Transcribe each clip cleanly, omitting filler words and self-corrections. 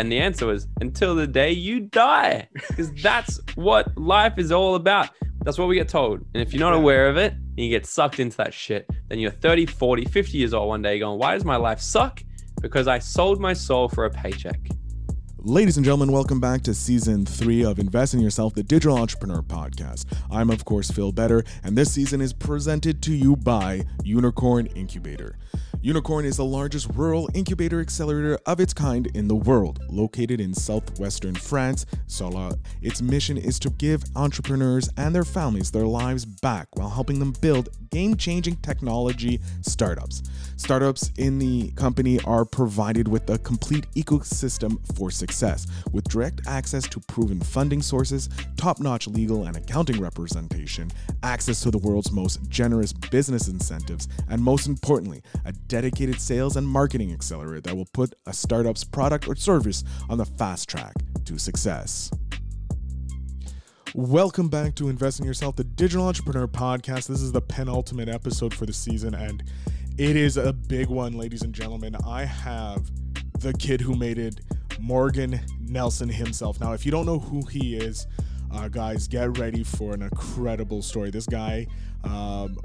And the answer was until the day you die, because that's what life is all about. That's what we get told. And if you're not aware of it and you get sucked into that shit, then you're 30, 40, 50 years old one day going, why does my life suck? Because I sold my soul for a paycheck. Ladies and gentlemen, welcome back to season 3 of Invest in Yourself, the Digital Entrepreneur Podcast. I'm, of course, Phil Better, and this season is presented to you by Unicorn Incubator. Unicorn is the largest rural incubator accelerator of its kind in the world, located in southwestern France, Sola. Its mission is to give entrepreneurs and their families their lives back while helping them build game-changing technology startups. Startups in the company are provided with a complete ecosystem for success, with direct access to proven funding sources, top-notch legal and accounting representation, access to the world's most generous business incentives, and most importantly, a dedicated sales and marketing accelerator that will put a startup's product or service on the fast track to success. Welcome back to Invest in Yourself, the Digital Entrepreneur Podcast. This is the penultimate episode for the season, and it is a big one, ladies and gentlemen. I have the kid who made it, Morgan Nelson himself. Now, if you don't know who he is, guys, get ready for an incredible story. This guy,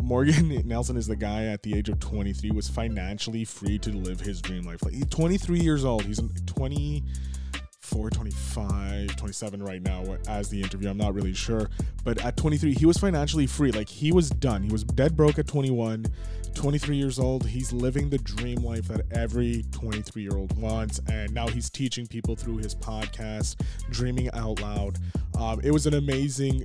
Morgan Nelson, is the guy at the age of 23 was financially free to live his dream life. Like, he's 23 years old. He's 24, 25, 27 right now as the interview. I'm not really sure. But at 23, he was financially free. Like, he was done. He was dead broke at 21, 23 years old. He's living the dream life that every 23-year-old wants. And now he's teaching people through his podcast, Dreaming Out Loud. It was an amazing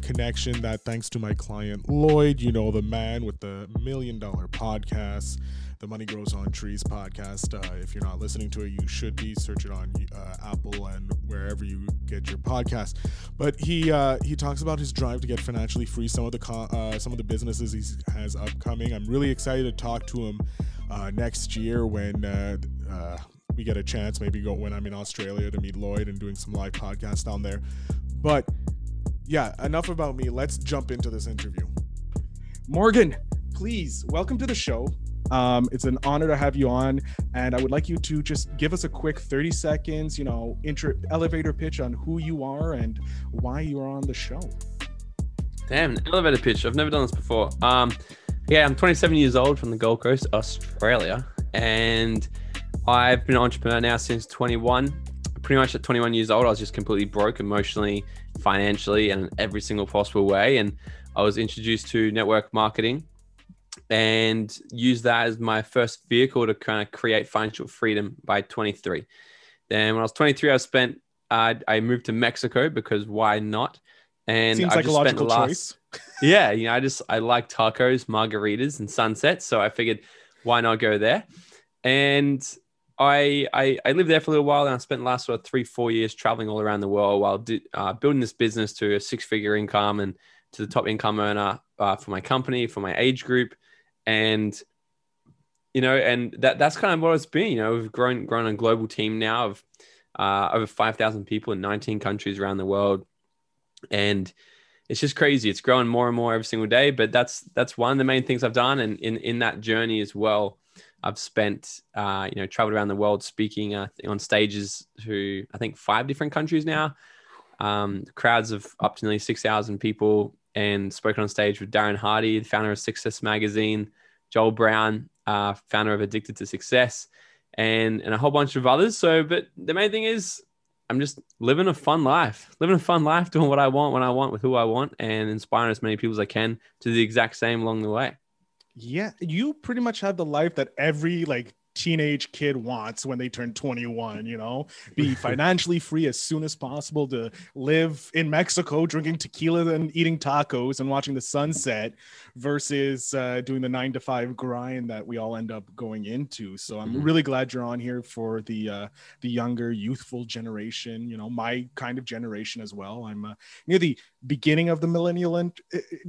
connection that, thanks to my client, Lloyd, you know, the man with the $1 million podcast, The Money Grows on Trees podcast. If you're not listening to it, you should be. Search it on Apple and wherever you get your podcast. But he talks about his drive to get financially free, some of the businesses he has upcoming. I'm really excited to talk to him next year when we get a chance, maybe go when I'm in Australia, to meet Lloyd and doing some live podcasts down there. But yeah, enough about me. Let's jump into this interview. Morgan, please, welcome to the show. It's an honor to have you on, and I would like you to just give us a quick 30 seconds, you know, elevator pitch on who you are and why you're on the show. Damn, elevator pitch. I've never done this before. I'm 27 years old from the Gold Coast, Australia, and I've been an entrepreneur now since 21. Pretty much at 21 years old, I was just completely broke emotionally, financially, and in every single possible way. And I was introduced to network marketing and used that as my first vehicle to kind of create financial freedom by 23. Then when I was 23, I moved to Mexico because why not? And seems like a logical choice. Yeah. You know, I like tacos, margaritas, and sunsets. So I figured, why not go there? And I lived there for a little while, and I spent the last sort of 3-4 years traveling all around the world while building this business to a 6-figure income and to the top income earner for my company, for my age group. And, you know, and that's kind of what it's been. You know, we've grown a global team now of over 5,000 people in 19 countries around the world. And it's just crazy. It's growing more and more every single day. But that's one of the main things I've done. And in that journey as well, I've spent, traveled around the world speaking on stages to, I think, 5 different countries now. Crowds of up to nearly 6,000 people, and spoken on stage with Darren Hardy, the founder of Success Magazine, Joel Brown, founder of Addicted to Success, and a whole bunch of others. So, but the main thing is I'm just living a fun life, doing what I want, when I want, with who I want, and inspiring as many people as I can to do the exact same along the way. Yeah. You pretty much have the life that every teenage kid wants when they turn 21, you know, be financially free as soon as possible, to live in Mexico drinking tequila and eating tacos and watching the sunset versus doing the 9-to-5 grind that we all end up going into. So I'm really glad you're on here for the younger, youthful generation, you know, my kind of generation as well. I'm near the beginning of the millennial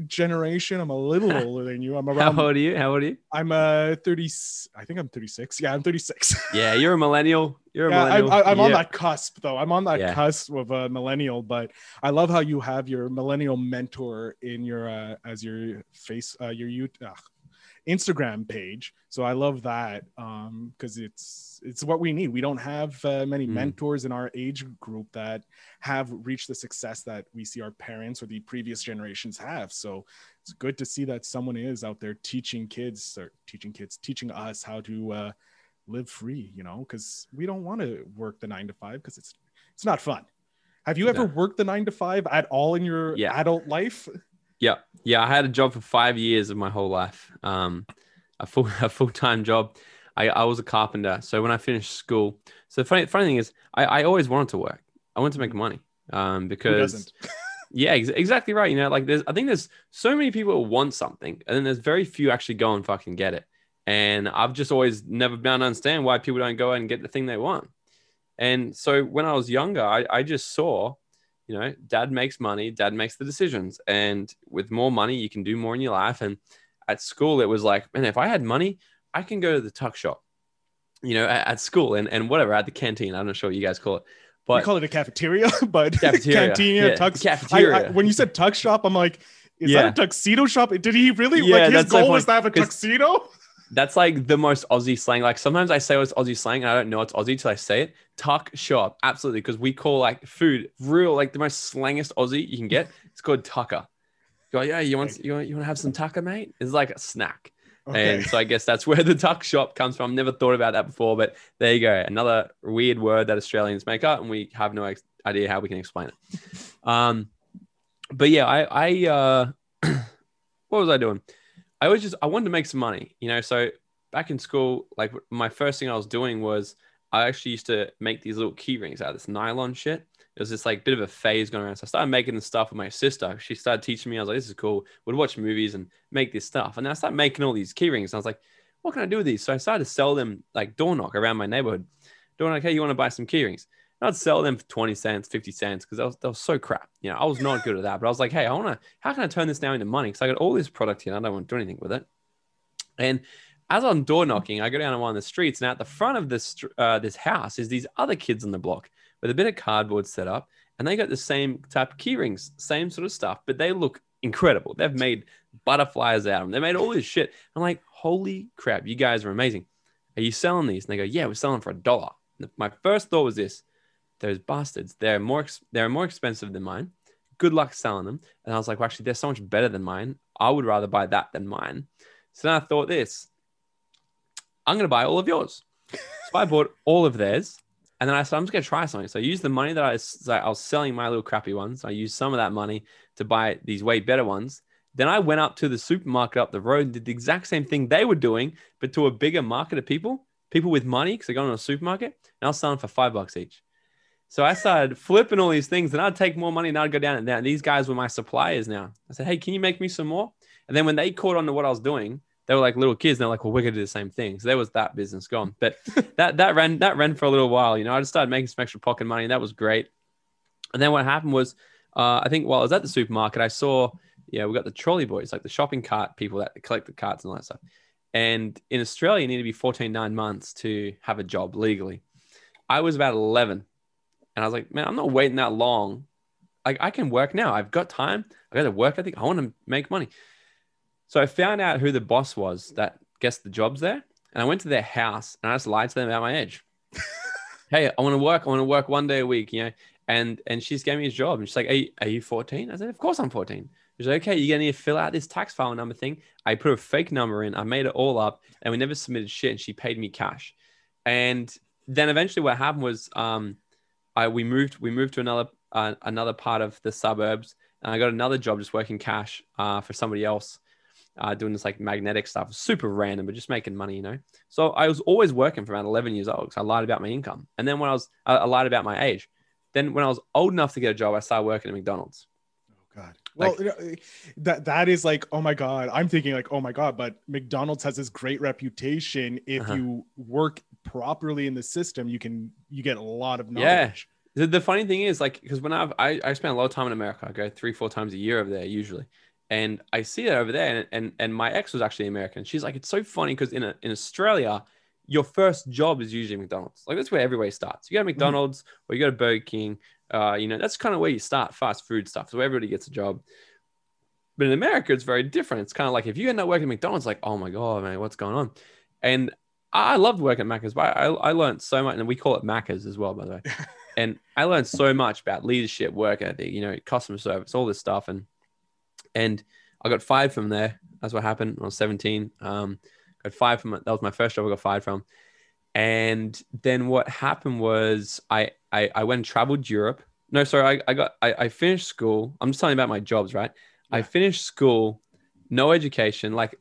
generation. I'm a little older than you. I'm around. How old are you? I'm 30. I think I'm 36. Yeah, I'm 36. Yeah, you're a millennial. I'm on that cusp, though. I'm on that cusp of a millennial. But I love how you have your millennial mentor in your as your face, your youth. Instagram page. So I love that because it's what we need. We don't have many mentors in our age group that have reached the success that we see our parents or the previous generations have. So it's good to see that someone is out there teaching us how to live free, you know, because we don't want to work the 9-to-5 because it's not fun. Have you ever worked the 9-to-5 at all in your adult life? Yeah. Yeah. I had a job for 5 years of my whole life. A full-time job. I was a carpenter. So when I finished school, so the funny thing is I always wanted to work. I wanted to make money because yeah, exactly right. You know, like I think there's so many people who want something and then there's very few actually go and fucking get it. And I've just always never been able to understand why people don't go out and get the thing they want. And so when I was younger, I just saw, you know, dad makes money, dad makes the decisions. And with more money, you can do more in your life. And at school, it was like, man, if I had money, I can go to the tuck shop, you know, at school and whatever, at the canteen. I'm not sure what you guys call it. But we call it a cafeteria, but cantina, yeah, tuck. Cafeteria. When you said tuck shop, I'm like, is that a tuxedo shop? Did he really? Yeah, like his goal was to have a tuxedo? That's like the most Aussie slang. Like sometimes I say it's Aussie slang and I don't know it's Aussie till I say it. Tuck shop. Absolutely. Because we call like food real, like the most slangest Aussie you can get. It's called tucker. Go, yeah, you want to have some tucker, mate? It's like a snack. Okay. And so I guess that's where the tuck shop comes from. Never thought about that before, but there you go. Another weird word that Australians make up and we have no idea how we can explain it. But yeah, I what was I doing? I wanted to make some money, you know? So back in school, like my first thing I was doing was I actually used to make these little key rings out of this nylon shit. It was this like bit of a phase going around. So I started making this stuff with my sister. She started teaching me. I was like, this is cool. We'd watch movies and make this stuff. And I started making all these key rings. And I was like, what can I do with these? So I started to sell them like door knock around my neighborhood. Door knock, hey, you want to buy some key rings? And I'd sell them for 20 cents, 50 cents, because that was so crap. You know, I was not good at that, but I was like, hey, how can I turn this now into money? Because I got all this product here and I don't want to do anything with it. And as I'm door knocking, I go down on one of the streets and at the front of this house is these other kids on the block with a bit of cardboard set up and they got the same type of key rings, same sort of stuff, but they look incredible. They've made butterflies out of them. They made all this shit. I'm like, holy crap, you guys are amazing. Are you selling these? And they go, yeah, we're selling for $1. My first thought was this. Those bastards, they're more expensive than mine. Good luck selling them. And I was like, well, actually, they're so much better than mine. I would rather buy that than mine. So then I thought this, I'm going to buy all of yours. So I bought all of theirs. And then I said, I'm just going to try something. So I used the money that I was selling my little crappy ones. I used some of that money to buy these way better ones. Then I went up to the supermarket up the road and did the exact same thing they were doing, but to a bigger market of people with money because they're going to a supermarket. And I was selling for $5 each. So I started flipping all these things and I'd take more money and I'd go down and down. These guys were my suppliers now. I said, hey, can you make me some more? And then when they caught on to what I was doing, they were like little kids. And they're like, well, we're going to do the same thing. So there was that business gone. But that ran for a little while. You know, I just started making some extra pocket money and that was great. And then what happened was, I think while I was at the supermarket, I saw, we got the trolley boys, like the shopping cart people that collect the carts and all that stuff. And in Australia, you need to be 9 months to have a job legally. I was about 11. And I was like, man, I'm not waiting that long. Like, I can work now. I've got time. I got to work. I think I want to make money. So I found out who the boss was that guessed the jobs there. And I went to their house and I just lied to them about my age. Hey, I want to work 1 day a week, you know? And she just gave me a job. And she's like, are you 14? I said, of course I'm 14. She's like, okay, you're going to need to fill out this tax file number thing. I put a fake number in. I made it all up and we never submitted shit. And she paid me cash. And then eventually what happened was, we moved to another part of the suburbs and I got another job just working cash for somebody else doing this like magnetic stuff, super random, but just making money, you know? So I was always working from around 11 years old because I lied about my income. And then I lied about my age. Then when I was old enough to get a job, I started working at McDonald's. Oh God. Well, that is like, oh my God, I'm thinking like, oh my God, but McDonald's has this great reputation. If you work properly in the system, you get a lot of knowledge. Yeah. The funny thing is like, because when I spend a lot of time in America, I go 3-4 times a year over there usually. And I see it over there and my ex was actually American. She's like, it's so funny because in Australia, your first job is usually McDonald's. Like that's where everybody starts. You go to McDonald's or you go to Burger King. That's kind of where you start fast food stuff. So everybody gets a job. But in America, it's very different. It's kind of like if you end up working at McDonald's, like, oh my God, man, what's going on? And I loved working at Macca's, but I learned so much. And we call it Macca's as well, by the way. And I learned so much about leadership, work ethic, you know, customer service, all this stuff. And I got fired from there. That's what happened. I was 17. Got fired from it. That was my first job I got fired from. And then what happened was I went and traveled Europe. No, sorry. I finished school. I'm just talking about my jobs, right? Yeah. I finished school, no education. Like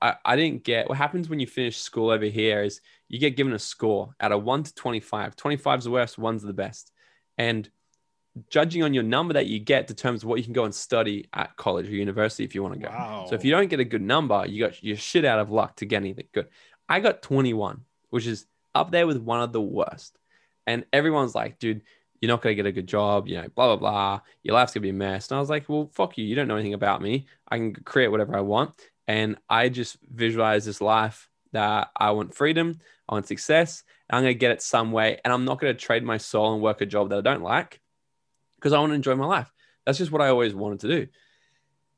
I didn't get what happens when you finish school over here is you get given a score out of 1 to 25. 25's the worst, 1's the best. And judging on your number that you get determines what you can go and study at college or university if you want to go. Wow. So if you don't get a good number, you're shit out of luck to get anything good. I got 21, which is up there with one of the worst. And everyone's like, dude, you're not going to get a good job, you know, blah, blah, blah. Your life's going to be a mess. And I was like, well, fuck you. You don't know anything about me. I can create whatever I want. And I just visualize this life that I want freedom, I want success, and I'm going to get it some way. And I'm not going to trade my soul and work a job that I don't like, because I want to enjoy my life. That's just what I always wanted to do.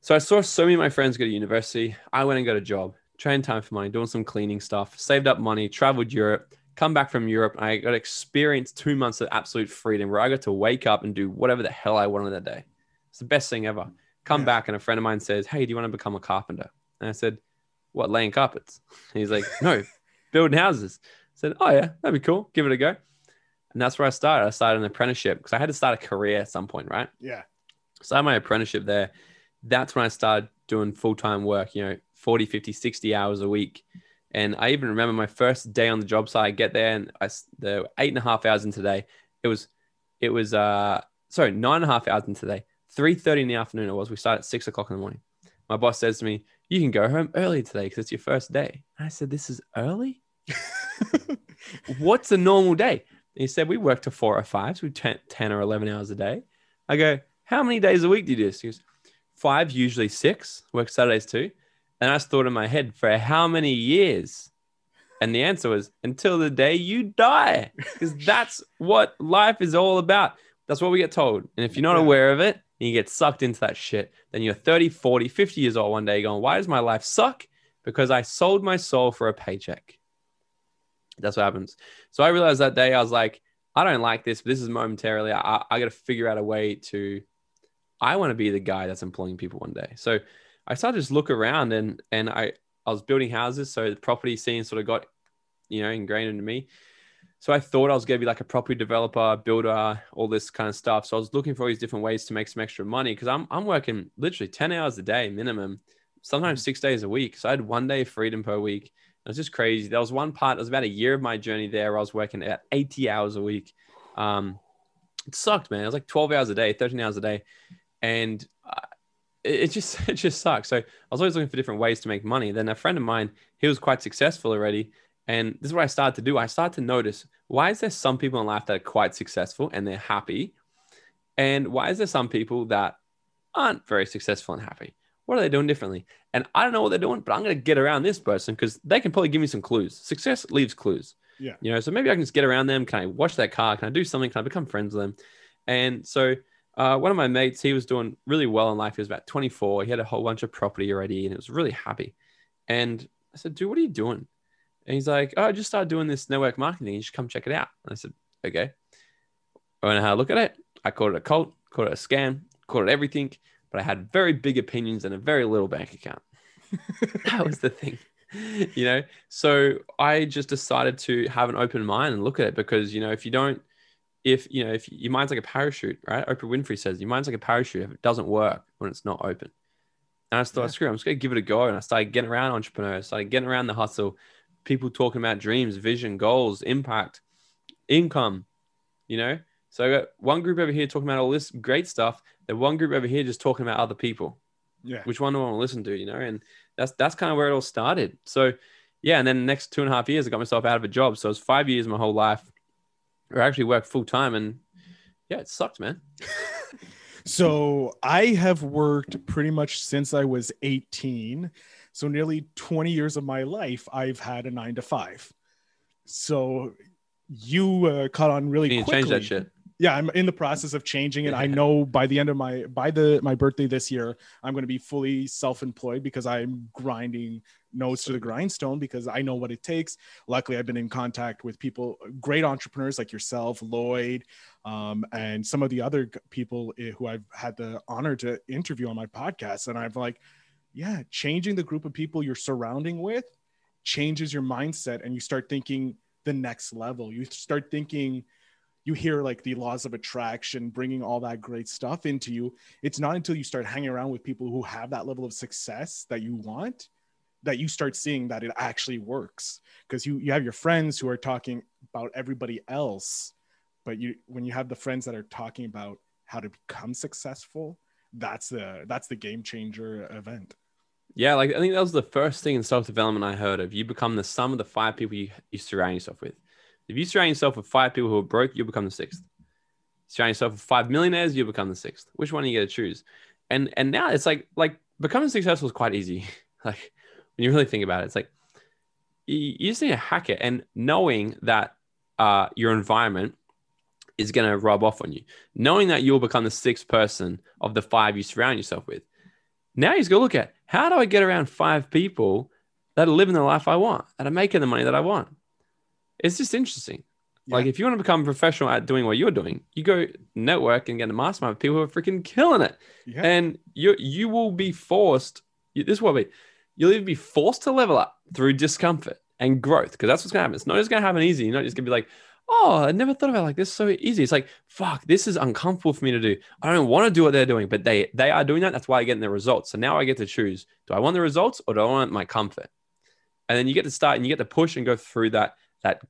So I saw so many of my friends go to university. I went and got a job, trained time for money, doing some cleaning stuff, saved up money, traveled Europe, come back from Europe. And I got to experience 2 months of absolute freedom where I got to wake up and do whatever the hell I wanted that day. It's the best thing ever. Come back and a friend of mine says, hey, do you want to become a carpenter? And I said, what, laying carpets? And he's like, no, building houses. I said, oh yeah, that'd be cool. Give it a go. And that's where I started. I started an apprenticeship because I had to start a career at some point, right? Yeah. So I had my apprenticeship there. That's when I started doing full-time work, you know, 40, 50, 60 hours a week. And I even remember my first day on the job site, I get there and the 8.5 hours into the day, it was 9.5 hours into the day, 3:30 in the afternoon it was. We started at 6 o'clock in the morning. My boss says to me, you can go home early today because it's your first day. And I said, this is early? What's a normal day? He said, we work to 4 or 5, so we 10 or 11 hours a day. I go, how many days a week do you do this? He goes, 5, usually 6, work Saturdays too. And I just thought in my head, for how many years? And the answer was, until the day you die. Because that's what life is all about. That's what we get told. And if you're not aware of it, and you get sucked into that shit, then you're 30, 40, 50 years old one day going, why does my life suck? Because I sold my soul for a paycheck. That's what happens. So I realized that day, I was like, I don't like this, but this is momentarily. I got to figure out a way to, I want to be the guy that's employing people one day. So I started to just look around and I was building houses. So the property scene sort of got, you know, ingrained into me. So I thought I was going to be like a property developer, builder, all this kind of stuff. So I was looking for all these different ways to make some extra money. Cause I'm working literally 10 hours a day minimum, sometimes 6 days a week. So I had 1 day of freedom per week. It was just crazy. There was one part, it was about a year of my journey there where I was working at 80 hours a week. It sucked, man. It was like 12 hours a day, 13 hours a day. And it just sucked. So I was always looking for different ways to make money. Then a friend of mine, he was quite successful already. And this is what I started to do. I started to notice, why is there some people in life that are quite successful and they're happy? And why is there some people that aren't very successful and happy? What are they doing differently? And I don't know what they're doing, but I'm going to get around this person because they can probably give me some clues. Success leaves clues. Yeah. You know, so maybe I can just get around them. Can I wash their car? Can I do something? Can I become friends with them? And so one of my mates, he was doing really well in life. He was about 24. He had a whole bunch of property already and he was really happy. And I said, dude, what are you doing? And he's like, oh, I just started doing this network marketing. You should come check it out. And I said, okay. I went and had a look at it. I called it a cult, called it a scam, called it everything. But I had very big opinions and a very little bank account. That was the thing, you know? So I just decided to have an open mind and look at it because, you know, if your mind's like a parachute, right? Oprah Winfrey says your mind's like a parachute. If it doesn't work when it's not open. And I just thought, screw it, I'm just going to give it a go. And I started getting around entrepreneurs, started getting around the hustle, people talking about dreams, vision, goals, impact, income, you know? So I got one group over here talking about all this great stuff. Then one group over here just talking about other people. Yeah. Which one do I want to listen to, you know? And that's kind of where it all started. So yeah. And then the next 2.5 years, I got myself out of a job. So it was 5 years of my whole life where I actually worked full time. And yeah, it sucked, man. So I have worked pretty much since I was 18. So nearly 20 years of my life, I've had a 9 to 5. So you caught on really quickly. You need to change that shit. Yeah, I'm in the process of changing it. I know by the end of my birthday this year, I'm going to be fully self-employed because I'm grinding nose to the grindstone because I know what it takes. Luckily, I've been in contact with people, great entrepreneurs like yourself, Lloyd, and some of the other people who I've had the honor to interview on my podcast. And I've like, yeah, changing the group of people you're surrounding with changes your mindset, and you start thinking the next level. You start thinking, you hear like the laws of attraction, bringing all that great stuff into you. It's not until you start hanging around with people who have that level of success that you want, that you start seeing that it actually works. Because you have your friends who are talking about everybody else, but when you have the friends that are talking about how to become successful, that's the game changer event. Yeah, like I think that was the first thing in self-development I heard of. You become the sum of the five people you surround yourself with. If you surround yourself with five people who are broke, you'll become the sixth. Surround yourself with five millionaires, you'll become the sixth. Which one are you going to choose? And now it's like becoming successful is quite easy. Like when you really think about it, it's like you just need to hack it, and knowing that your environment is going to rub off on you. Knowing that you'll become the sixth person of the five you surround yourself with. Now you just go look at, how do I get around five people that are living the life I want, that are making the money that I want? It's just interesting. Yeah. Like if you want to become a professional at doing what you're doing, you go network and get a mastermind with people who are freaking killing it. Yeah. And you will be forced. You'll either be forced to level up through discomfort and growth, because that's what's going to happen. It's not just going to happen easy. You're not just going to be like, oh, I never thought about it like this. So easy. It's like, fuck, this is uncomfortable for me to do. I don't want to do what they're doing, but they are doing that. That's why I get the results. So now I get to choose, do I want the results or do I want my comfort? And then you get to start and you get to push and go through that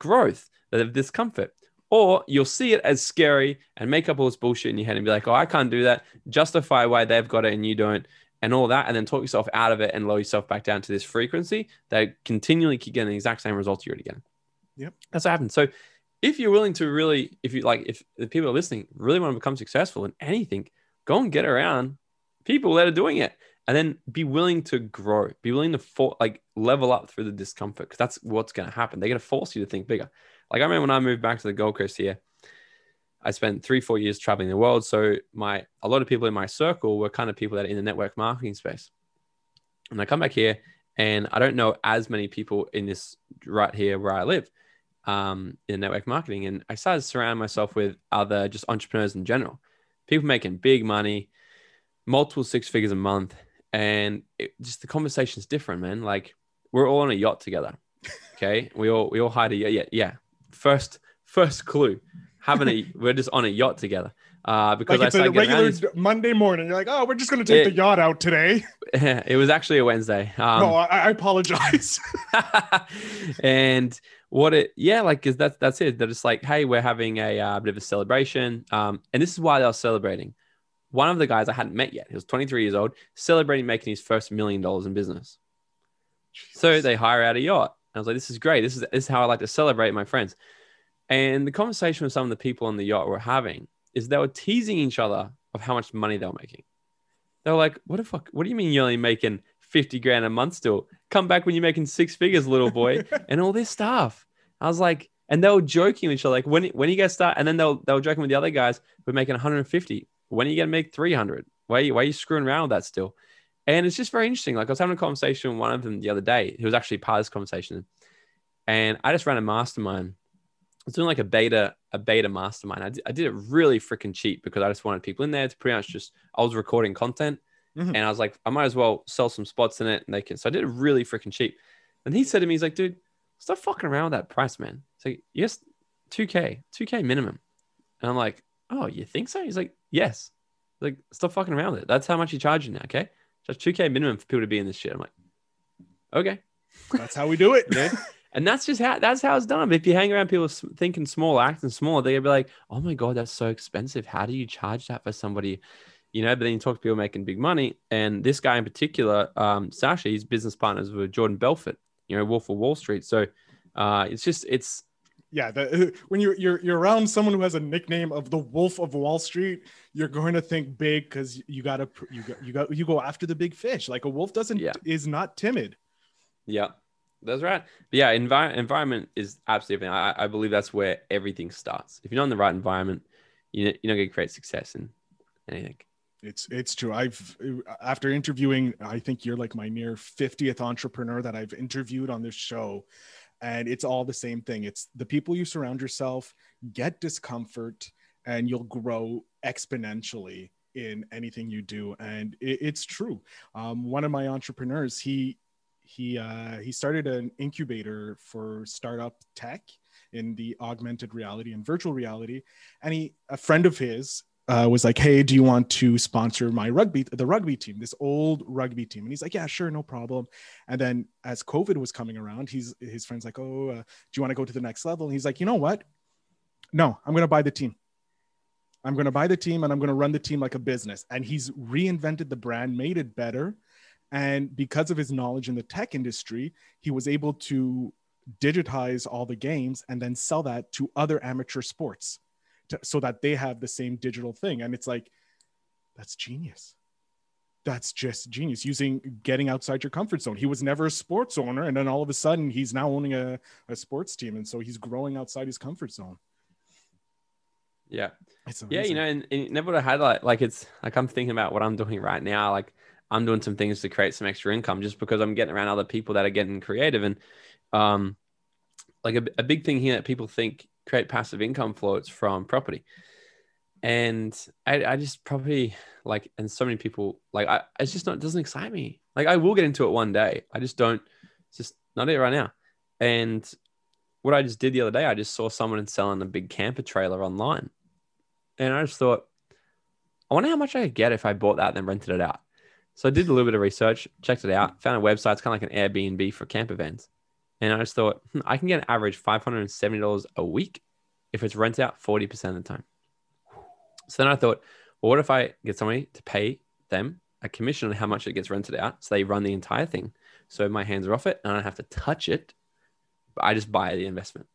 growth, that discomfort, or you'll see it as scary and make up all this bullshit in your head and be like, oh, I can't do that. Justify why they've got it and you don't, and all that. And then talk yourself out of it and lower yourself back down to this frequency that continually keep getting the exact same results you're getting. Yep. That's what happens. So if you're willing to really, if the people are listening really want to become successful in anything, go and get around people that are doing it. And then be willing to grow, be willing to level up through the discomfort, because that's what's going to happen. They're going to force you to think bigger. Like I remember when I moved back to the Gold Coast here, I spent 3-4 years traveling the world. So a lot of people in my circle were kind of people that are in the network marketing space. And I come back here and I don't know as many people in this right here where I live in network marketing. And I started to surround myself with other just entrepreneurs in general, people making big money, multiple six figures a month. And just the conversation's different, man. Like we're all on a yacht together. Okay. We all hide a yacht. Yeah. First clue. We're just on a yacht together. Because like it's a regular Monday morning. You're like, oh, we're just going to take the yacht out today. It was actually a Wednesday. No, I apologize. And cause that's it. They're just like, hey, we're having a bit of a celebration. And this is why they were celebrating. One of the guys I hadn't met yet, he was 23 years old, celebrating making his first $1 million in business. Jeez. So they hire out a yacht. I was like, this is great. This is how I like to celebrate my friends. And the conversation with some of the people on the yacht were having is they were teasing each other of how much money they were making. They were like, what the fuck? What do you mean you're only making 50 grand a month still? Come back when you're making six figures, little boy, and all this stuff. I was like, and they were joking with each other. Like when you guys start, and then they were joking with the other guys who were making 150. When are you going to make 300? Why are you screwing around with that still? And it's just very interesting. Like I was having a conversation with one of them the other day, who was actually part of this conversation. And I just ran a mastermind. I was doing like a beta mastermind. I did it really freaking cheap because I just wanted people in there to pretty much I was recording content and I was like, I might as well sell some spots in it. And so I did it really freaking cheap. And he said to me, he's like, dude, stop fucking around with that price, man. It's like, yes, $2K minimum. And I'm like, oh, you think so? He's like, yes. Like, stop fucking around with it. That's how much you're charging now, okay? Just $2K minimum for people to be in this shit. I'm like, okay. That's how we do it. Yeah. And that's how it's done. But if you hang around people thinking small, acting small, they're going to be like, oh my God, that's so expensive. How do you charge that for somebody? You know, but then you talk to people making big money. And this guy in particular, Sasha, he's business partners with Jordan Belfort, you know, Wolf of Wall Street. So yeah, when you're around someone who has a nickname of the Wolf of Wall Street, you're going to think big because you go after the big fish. Like a wolf is not timid. Yeah, that's right. But yeah, environment is absolutely everything. I believe that's where everything starts. If you're not in the right environment, you don't get great success in anything. It's true. After interviewing, I think you're like my near 50th entrepreneur that I've interviewed on this show. And it's all the same thing. It's the people you surround yourself, get discomfort, and you'll grow exponentially in anything you do. And it's true. One of my entrepreneurs, he started an incubator for startup tech in the augmented reality and virtual reality. And a friend of his was like, hey, do you want to sponsor the rugby team, this old rugby team? And he's like, yeah, sure, no problem. And then as COVID was coming around, his friend's like, oh, do you want to go to the next level? And he's like, you know what? No, I'm going to buy the team. I'm going to buy the team and I'm going to run the team like a business. And he's reinvented the brand, made it better. And because of his knowledge in the tech industry, he was able to digitize all the games and then sell that to other amateur sports, so that they have the same digital thing. And it's like, that's genius. That's just genius, getting outside your comfort zone. He was never a sports owner. And then all of a sudden he's now owning a sports team. And so he's growing outside his comfort zone. Yeah. Yeah. You know, and never would have had like, it's like, I'm thinking about what I'm doing right now. Like I'm doing some things to create some extra income just because I'm getting around other people that are getting creative. And like a big thing here that people think, create passive income flows from property. And I just probably like, and so many people like, it's just not, it doesn't excite me. Like I will get into it one day. I just don't, it's just not it right now. And what I just did the other day, I just saw someone selling a big camper trailer online. And I just thought, I wonder how much I could get if I bought that and then rented it out. So I did a little bit of research, checked it out, found a website. It's kind of like an Airbnb for camper vans. And I just thought, I can get an average $570 a week if it's rented out 40% of the time. So then I thought, well, what if I get somebody to pay them a commission on how much it gets rented out? So they run the entire thing. So my hands are off it and I don't have to touch it, but I just buy the investment.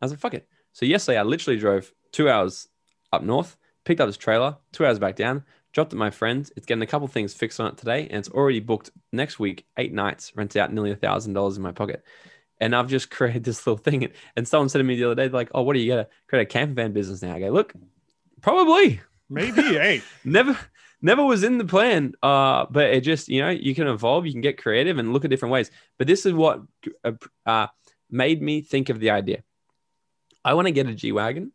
I was like, fuck it. So yesterday I literally drove 2 hours up north, picked up this trailer, 2 hours back down, dropped it at my friend's. It's getting a couple things fixed on it today. And it's already booked next week, 8 nights, rents out nearly $1,000 in my pocket. And I've just created this little thing. And someone said to me the other day, like, oh, what are you going to create a camper van business now? I go, look, probably. Maybe, hey. Never was in the plan. But it just, you know, you can evolve, you can get creative and look at different ways. But this is what made me think of the idea. I want to get a G-Wagon,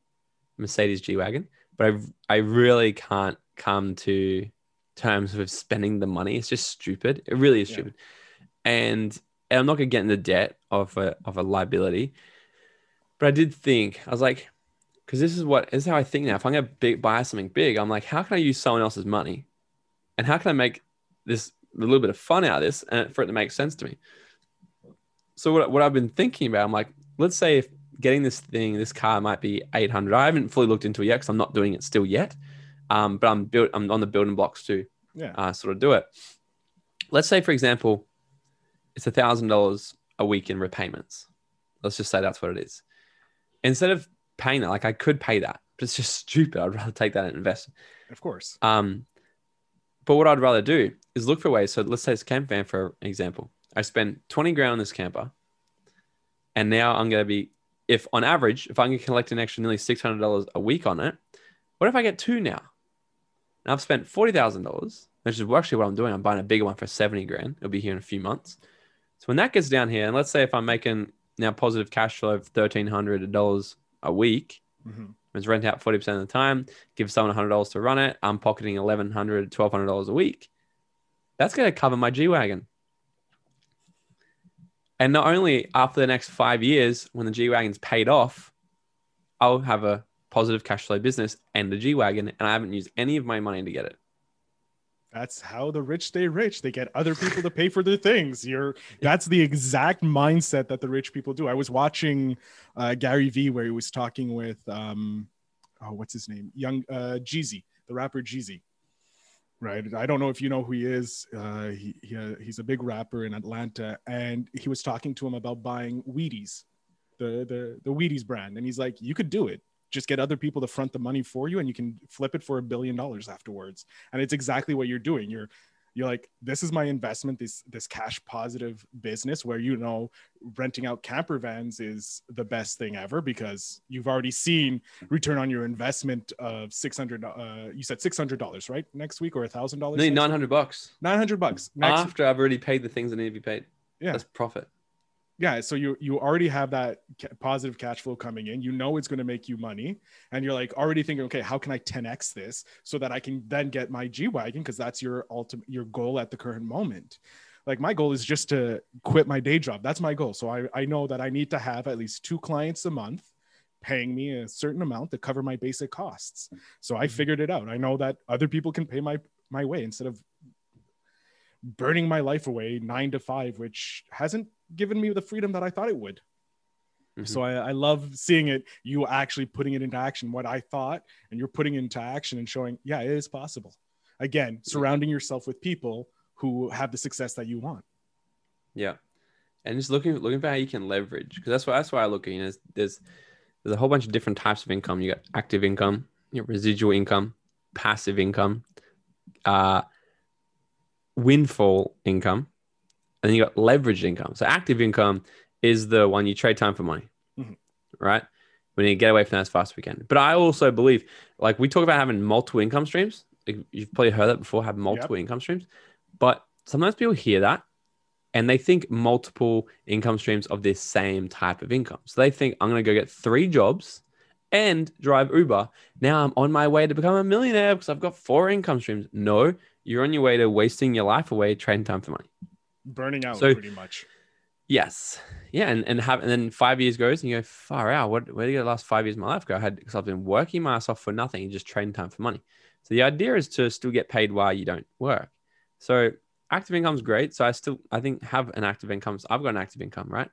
Mercedes G-Wagon, but I really can't come to terms with spending the money. It's just stupid. It really is stupid. Yeah. And I'm not going to get in the debt of a liability. But I did think, I was like, because this is how I think now. If I'm going to buy something big, I'm like, how can I use someone else's money? And how can I make this a little bit of fun out of this and for it to make sense to me? So what I've been thinking about, I'm like, let's say if getting this car might be $800. I haven't fully looked into it yet because I'm not doing it still yet. But I'm on the building blocks to sort of do it. Let's say, for example, it's $1,000 a week in repayments. Let's just say that's what it is. Instead of paying that, like I could pay that, but it's just stupid. I'd rather take that and invest. Of course. But what I'd rather do is look for ways. So let's say it's a camper van for an example. I spend $20,000 on this camper. And now I'm going to be, if on average, if I can collect an extra nearly $600 a week on it, what if I get two now? And I've spent $40,000, which is actually what I'm doing. I'm buying a bigger one for $70,000. It'll be here in a few months. So when that gets down here, and let's say if I'm making now positive cash flow of $1,300 a week, it's rent out 40% of the time, give someone $100 to run it, I'm pocketing $1,100, $1,200 a week. That's going to cover my G-Wagon. And not only after the next 5 years, when the G-Wagon's paid off, I'll have a positive cash flow business and the G-Wagon, and I haven't used any of my money to get it. That's how the rich stay rich. They get other people to pay for their things. That's the exact mindset that the rich people do. I was watching Gary Vee, where he was talking with what's his name? Jeezy, the rapper Jeezy. Right. I don't know if you know who he is. He's a big rapper in Atlanta, and he was talking to him about buying Wheaties, the Wheaties brand, and he's like, you could do it. Just get other people to front the money for you and you can flip it for $1 billion afterwards. And it's exactly what you're doing. You're You're like, this is my investment, this cash positive business where, you know, renting out camper vans is the best thing ever because you've already seen return on your investment of $600. You said $600, right? Next week, or $1,000? No, $900. $900 after I've already paid the things that need to be paid. Yeah, that's profit. Yeah. So you already have that positive cash flow coming in, you know, it's going to make you money, and you're like already thinking, okay, how can I 10X this so that I can then get my G-Wagon? Cause that's your goal at the current moment. Like, my goal is just to quit my day job. That's my goal. So I know that I need to have at least 2 clients a month paying me a certain amount to cover my basic costs. So I figured it out. I know that other people can pay my way instead of burning my life away 9 to 5, which hasn't given me the freedom that I thought it would. Mm-hmm. So I love seeing it, you actually putting it into action, what I thought, and you're putting it into action and showing, yeah, it is possible. Again, surrounding yourself with people who have the success that you want. Yeah. And just looking for how you can leverage, because that's why I look at, you know, there's a whole bunch of different types of income. You got active income, you know, residual income, passive income, windfall income, and then you got leveraged income. So active income is the one you trade time for money, mm-hmm. right? We need to get away from that as fast as we can. But I also believe, like, we talk about having multiple income streams. You've probably heard that before, have multiple income streams. But sometimes people hear that and they think multiple income streams of this same type of income. So they think, I'm going to go get 3 jobs and drive Uber. Now I'm on my way to become a millionaire because I've got 4 income streams. No, you're on your way to wasting your life away, trading time for money. Burning out, so, pretty much. Yes. Yeah. And then 5 years goes and you go, far out. Where did the last 5 years of my life go? Because I've been working my ass off for nothing and just trading time for money. So the idea is to still get paid while you don't work. So active income is great. So I think have an active income. So I've got an active income, right?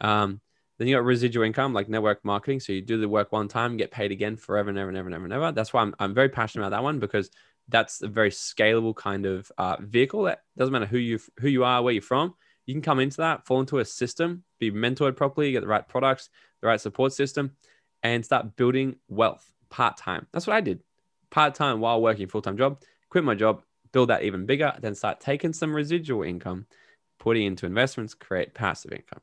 Then you got residual income, like network marketing. So you do the work one time, get paid again forever and ever and ever and ever and ever. That's why I'm very passionate about that one, because that's a very scalable kind of vehicle. That doesn't matter who you are, where you're from. You can come into that, fall into a system, be mentored properly, get the right products, the right support system, and start building wealth part-time. That's what I did. Part-time while working full-time job, quit my job, build that even bigger, then start taking some residual income, putting into investments, create passive income.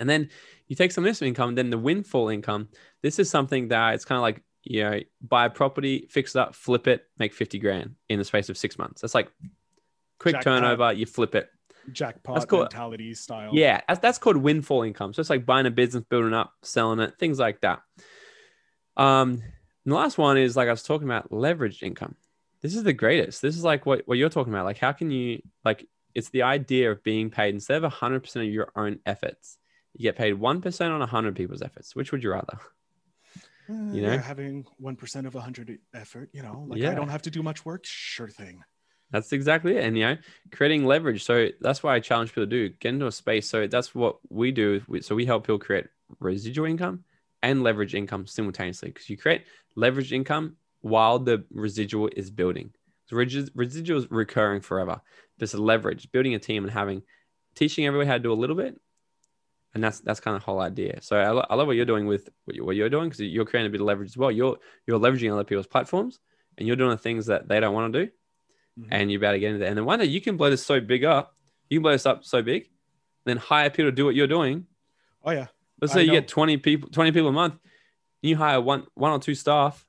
And then you take some of this income, then the windfall income. This is something that it's kind of like, you know, buy a property, fix it up, flip it, make 50 grand in the space of 6 months. That's like quick jackpot, turnover, you flip it. Jackpot, that's called mentality style. Yeah, that's called windfall income. So it's like buying a business, building up, selling it, things like that. And the last one is, like I was talking about, leveraged income. This is the greatest. This is like what you're talking about. Like, how can you, like, it's the idea of being paid instead of 100% of your own efforts. You get paid 1% on 100 people's efforts. Which would you rather? You know, having 1% of 100 effort, you know, like, yeah. I don't have to do much work. Sure thing. That's exactly it. And, you know, creating leverage. So that's why I challenge people to do, get into a space. So that's what we do. So we help people create residual income and leverage income simultaneously, because you create leverage income while the residual is building. So residual is recurring forever. Just leverage, building a team and teaching everybody how to do a little bit. And that's kind of the whole idea. So I love what you're doing with what you're doing, because you're creating a bit of leverage as well. You're leveraging other people's platforms and you're doing the things that they don't want to do. Mm-hmm. And you're about to get into that. And then one day you can blow this so big up. You can blow this up so big, then hire people to do what you're doing. Oh yeah. Let's say you get 20 people a month. You hire one or two staff.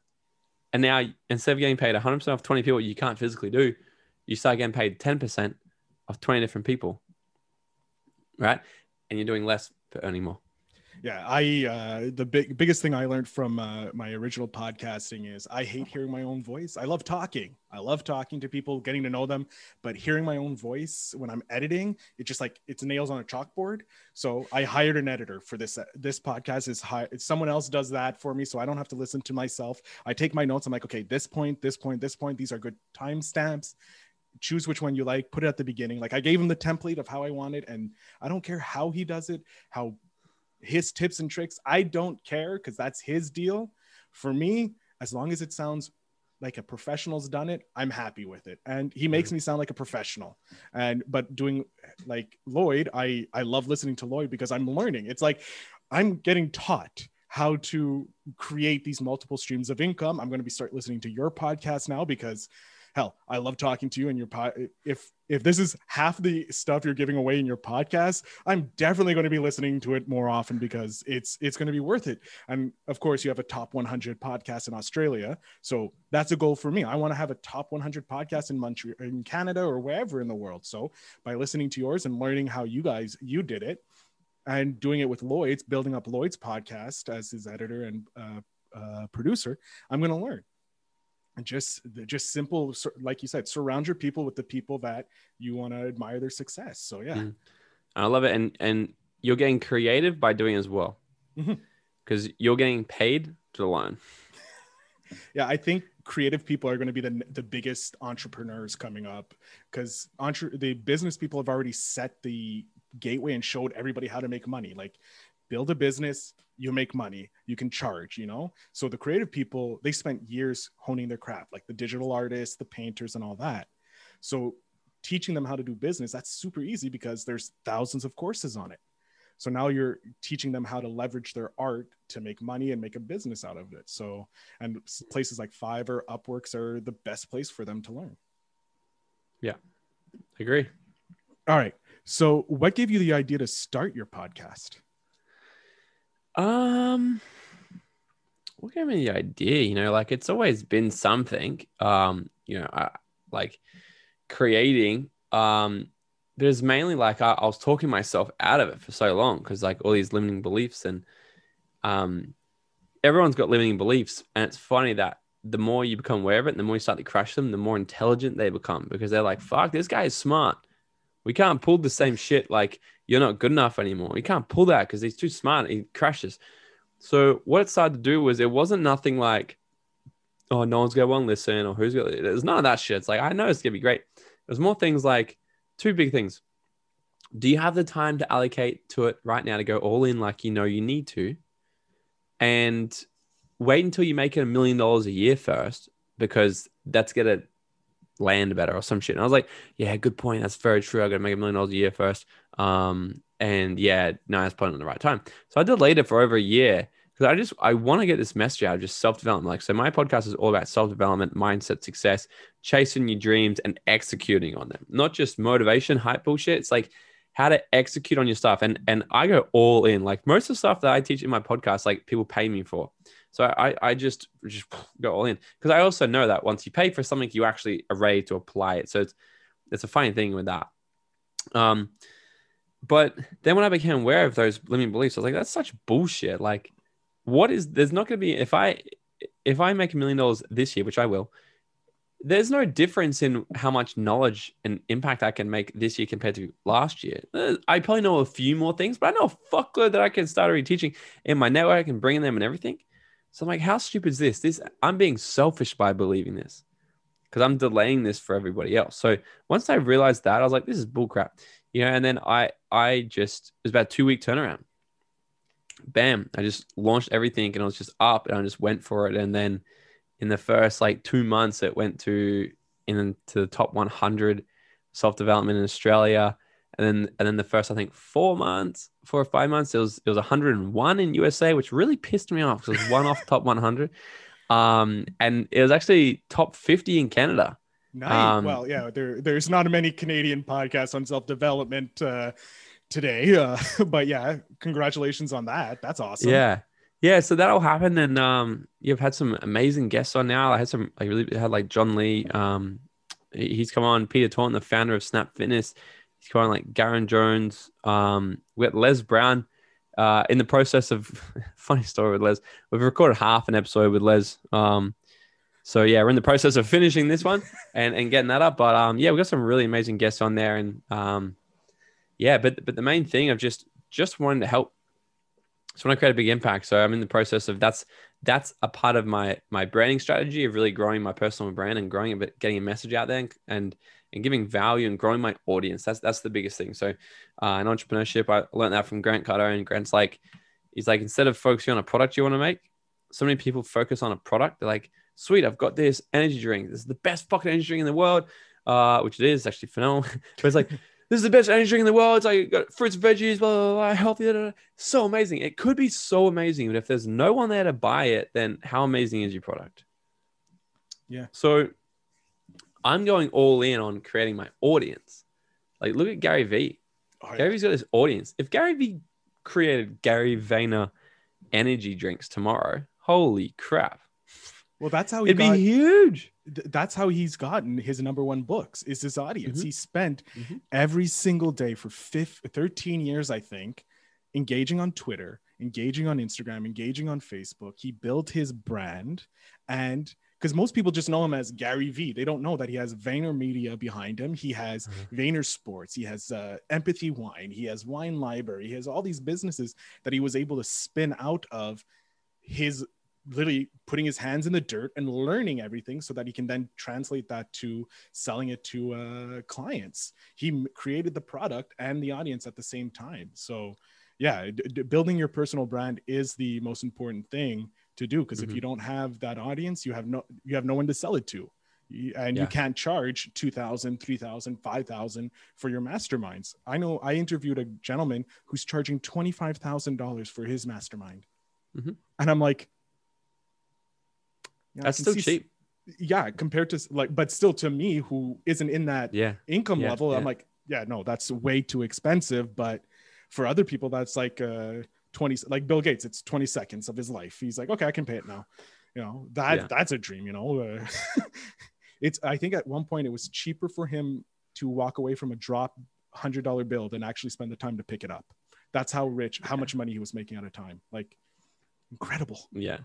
And now, instead of getting paid 100% of 20 people you can't physically do, you start getting paid 10% of 20 different people. Right. And you're doing less for earning more. Yeah. The biggest thing I learned from my original podcasting is I hate hearing my own voice. I love talking. I love talking to people, getting to know them, but hearing my own voice when I'm editing, it's just like, it's nails on a chalkboard. So I hired an editor for this. This podcast is someone else does that for me. So I don't have to listen to myself. I take my notes. I'm like, okay, this point, these are good timestamps. Choose which one you like, put it at the beginning. Like, I gave him the template of how I want it. And I don't care how he does it, how his tips and tricks, I don't care, because that's his deal. For me, as long as it sounds like a professional's done it, I'm happy with it. And he makes me sound like a professional. But doing like Lloyd, I love listening to Lloyd because I'm learning. It's like, I'm getting taught how to create these multiple streams of income. I'm going to start listening to your podcast now because Hell, I love talking to you and your podcast. If this is half the stuff you're giving away in your podcast, I'm definitely going to be listening to it more often because it's going to be worth it. And of course, you have a top 100 podcast in Australia. So that's a goal for me. I want to have a top 100 podcast in Montreal, in Canada, or wherever in the world. So by listening to yours and learning how you did it and doing it with Lloyd's, building up Lloyd's podcast as his editor and producer, I'm going to learn. And just simple, like you said, surround your people with the people that you want to admire their success. So yeah, I love it. And you're getting creative by doing it as well, because you're getting paid to learn. Yeah, I think creative people are going to be the biggest entrepreneurs coming up, because the business people have already set the gateway and showed everybody how to make money. Like, build a business, you make money, you can charge, So the creative people, they spent years honing their craft, like the digital artists, the painters, and all that. So teaching them how to do business, that's super easy because there's thousands of courses on it. So now you're teaching them how to leverage their art to make money and make a business out of it. So, and places like Fiverr, Upworks are the best place for them to learn. Yeah, I agree. All right. So what gave you the idea to start your podcast? What gave me the idea? Like, it's always been something, I like creating, but it's mainly like, I was talking myself out of it for so long. 'Cause like all these limiting beliefs, and, everyone's got limiting beliefs. And it's funny that the more you become aware of it and the more you start to crush them, the more intelligent they become, because they're like, fuck, this guy is smart. We can't pull the same shit. Like, you're not good enough anymore. You can't pull that because he's too smart. He crashes. So what it started to do was, it wasn't nothing like, oh, no one's going to want to listen, or who's going to, there's none of that shit. It's like, I know it's going to be great. There's more things like, two big things. Do you have the time to allocate to it right now to go all in? Like, you need to, and wait until you make it $1 million a year first, because that's going to land better or some shit. And I was like, yeah, good point. That's very true. I got to make $1 million a year first. And yeah, no, that's probably not the right time. So I delayed it for over a year because I want to get this message out of just self-development. Like, so my podcast is all about self-development, mindset, success, chasing your dreams and executing on them. Not just motivation, hype bullshit. It's like how to execute on your stuff. And I go all in. Like, most of the stuff that I teach in my podcast, like, people pay me for. So I just go all in, because I also know that once you pay for something, you actually are ready to apply it. So it's a fine thing with that. But then when I became aware of those limiting beliefs, I was like, that's such bullshit. Like, there's not going to be, if I make $1 million this year, which I will, there's no difference in how much knowledge and impact I can make this year compared to last year. I probably know a few more things, but I know a fuckload that I can start already teaching in my network and bringing them and everything. So I'm like, how stupid is this? I'm being selfish by believing this, because I'm delaying this for everybody else. So once I realized that, I was like, this is bullcrap, And then it was about a 2-week turnaround. Bam! I just launched everything, and I was just up, and I just went for it. And then in the first 2 months, it went into the top 100 self-development in Australia. And then the first, I think, 4 or 5 months, it was 101 in USA, which really pissed me off, because it was one off top 100. And it was actually top 50 in Canada. Nice. Well, yeah, there's not many Canadian podcasts on self-development today. But yeah, congratulations on that. That's awesome. Yeah. So that all happened. And you've had some amazing guests on now. I had John Lee. He's come on. Peter Taunton, the founder of Snap Fitness. He's kind of like Garen Jones. We got Les Brown in the process of funny story with Les. We've recorded half an episode with Les. So yeah, we're in the process of finishing this one and getting that up. But yeah, we got some really amazing guests on there. And yeah, but the main thing of just wanting to help. So when I create a big impact. So I'm in the process of that's a part of my branding strategy of really growing my personal brand and growing it, but getting a message out there and giving value and growing my audience. That's the biggest thing. So in entrepreneurship, I learned that from Grant Cardone. Grant's like, he's like, instead of focusing on a product you want to make, so many people focus on a product. They're like, sweet, I've got this energy drink. This is the best fucking energy drink in the world, which it is actually phenomenal. But it's like, this is the best energy drink in the world. It's like, got fruits, veggies, blah, blah, blah, healthy. Blah, blah. So amazing. It could be so amazing. But if there's no one there to buy it, then how amazing is your product? Yeah. So I'm going all in on creating my audience. Like, look at Gary Vee. Oh, Gary Vee's got this audience. If Gary Vee created Gary Vayner energy drinks tomorrow, holy crap. Well, that's how it'd be huge. That's how he's gotten his number one books, is his audience. Mm-hmm. He spent every single day for 13 years, I think, engaging on Twitter, engaging on Instagram, engaging on Facebook. He built his brand. And because most people just know him as Gary Vee. They don't know that he has VaynerMedia behind him. He has Vayner Sports. He has Empathy Wine. He has Wine Library. He has all these businesses that he was able to spin out of his literally putting his hands in the dirt and learning everything so that he can then translate that to selling it to clients. He created the product and the audience at the same time. So yeah, building your personal brand is the most important thing to do, because if you don't have that audience, you have no one to sell it to. And you can't charge $2,000, $3,000, $5,000 for your masterminds. I know I interviewed a gentleman who's charging $25,000 for his mastermind. And I'm like, yeah, that's still cheap. Yeah, compared to like, but still to me, who isn't in that income level, I'm like, yeah, no, that's way too expensive. But for other people, that's like 20, like Bill Gates, it's 20 seconds of his life. He's like, okay, I can pay it now. You know, that's a dream, you know. I think at one point it was cheaper for him to walk away from a drop $100 bill than actually spend the time to pick it up. That's how rich, how much money he was making at a time. Like, incredible. Yeah.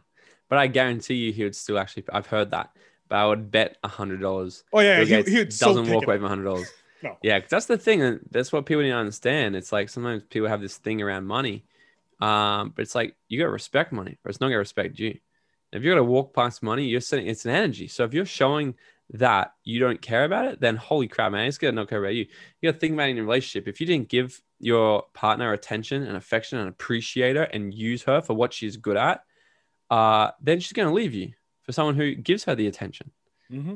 But I guarantee you, he would still actually, I've heard that, but I would bet $100. Oh yeah. He doesn't walk away from $100. No. Yeah. Cause that's the thing. That's what people need to understand. It's like, sometimes people have this thing around money. But it's like, you got to respect money or it's not going to respect you. If you're going to walk past money, you're sending, it's an energy. So if you're showing that you don't care about it, then holy crap, man, it's going to not care about you. You got to think about it in a relationship. If you didn't give your partner attention and affection and appreciate her and use her for what she's good at, then she's going to leave you for someone who gives her the attention,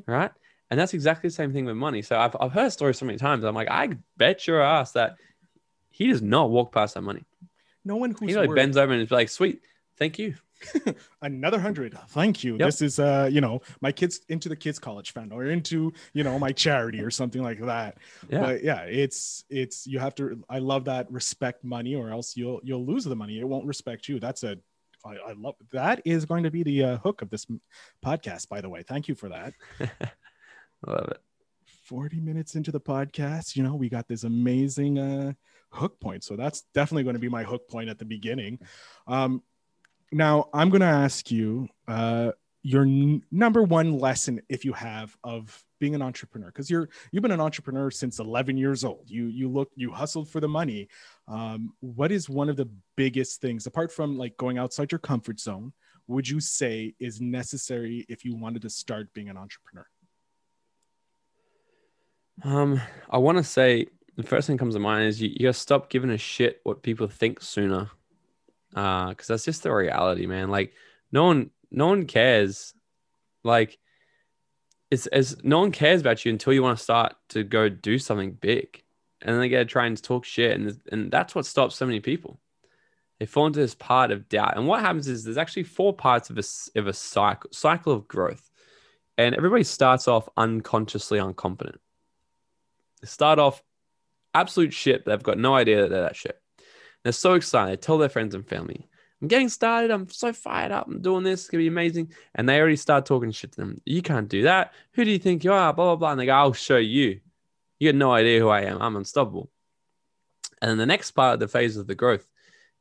right? And that's exactly the same thing with money. So I've heard stories so many times. I'm like, I bet your ass that he does not walk past that money. No one who's he bends over and is like, sweet, thank you. Another $100. Thank you. Yep. This is, you know, my kids into the kids' college fund or into, you know, my charity or something like that. Yeah. But yeah, it's, you have to, I love that, respect money or else you'll lose the money. It won't respect you. That's a, I love, that is going to be the hook of this podcast, by the way. Thank you for that. I love it. 40 minutes into the podcast, you know, we got this amazing hook point. So that's definitely going to be my hook point at the beginning. Now, I'm going to ask you your number one lesson, if you have, of being an entrepreneur, because you've been an entrepreneur since 11 years old. You hustled for the money. What is one of the biggest things, apart from like going outside your comfort zone, would you say is necessary if you wanted to start being an entrepreneur? I want to say the first thing that comes to mind is you got to stop giving a shit what people think sooner. Cause that's just the reality, man. Like no one cares. Like no one cares about you until you want to start to go do something big, and then they get to try and talk shit. And that's what stops so many people. They fall into this part of doubt. And what happens is there's actually four parts of a cycle of growth, and everybody starts off unconsciously unconfident. They start off absolute shit. They've got no idea that they're that shit. They're so excited. They tell their friends and family, I'm getting started. I'm so fired up. I'm doing this. It's going to be amazing. And they already start talking shit to them. You can't do that. Who do you think you are? Blah, blah, blah. And they go, I'll show you. You got no idea who I am. I'm unstoppable. And then the next part of the phase of the growth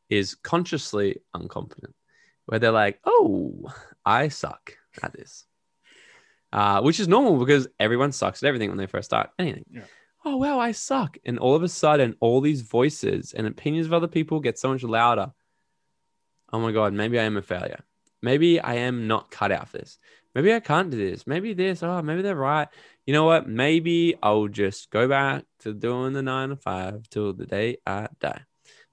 is consciously unconfident, where they're like, oh, I suck at this, which is normal because everyone sucks at everything when they first start anything. Yeah. Oh, wow, I suck. And all of a sudden, all these voices and opinions of other people get so much louder. Oh my God, maybe I am a failure. Maybe I am not cut out for this. Maybe I can't do this. Maybe this. Oh, maybe they're right. You know what? Maybe I'll just go back to doing the 9 to 5 till the day I die.